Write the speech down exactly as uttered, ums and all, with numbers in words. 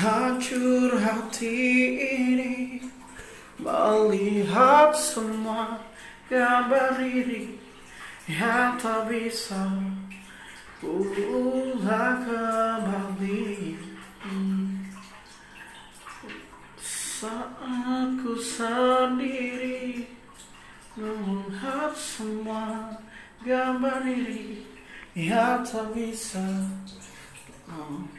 hancur hati ini melihat semua yang berdiri yang tak bisa pula kembali. Saat ku sendiri melihat semua yang berdiri yang tak bisa.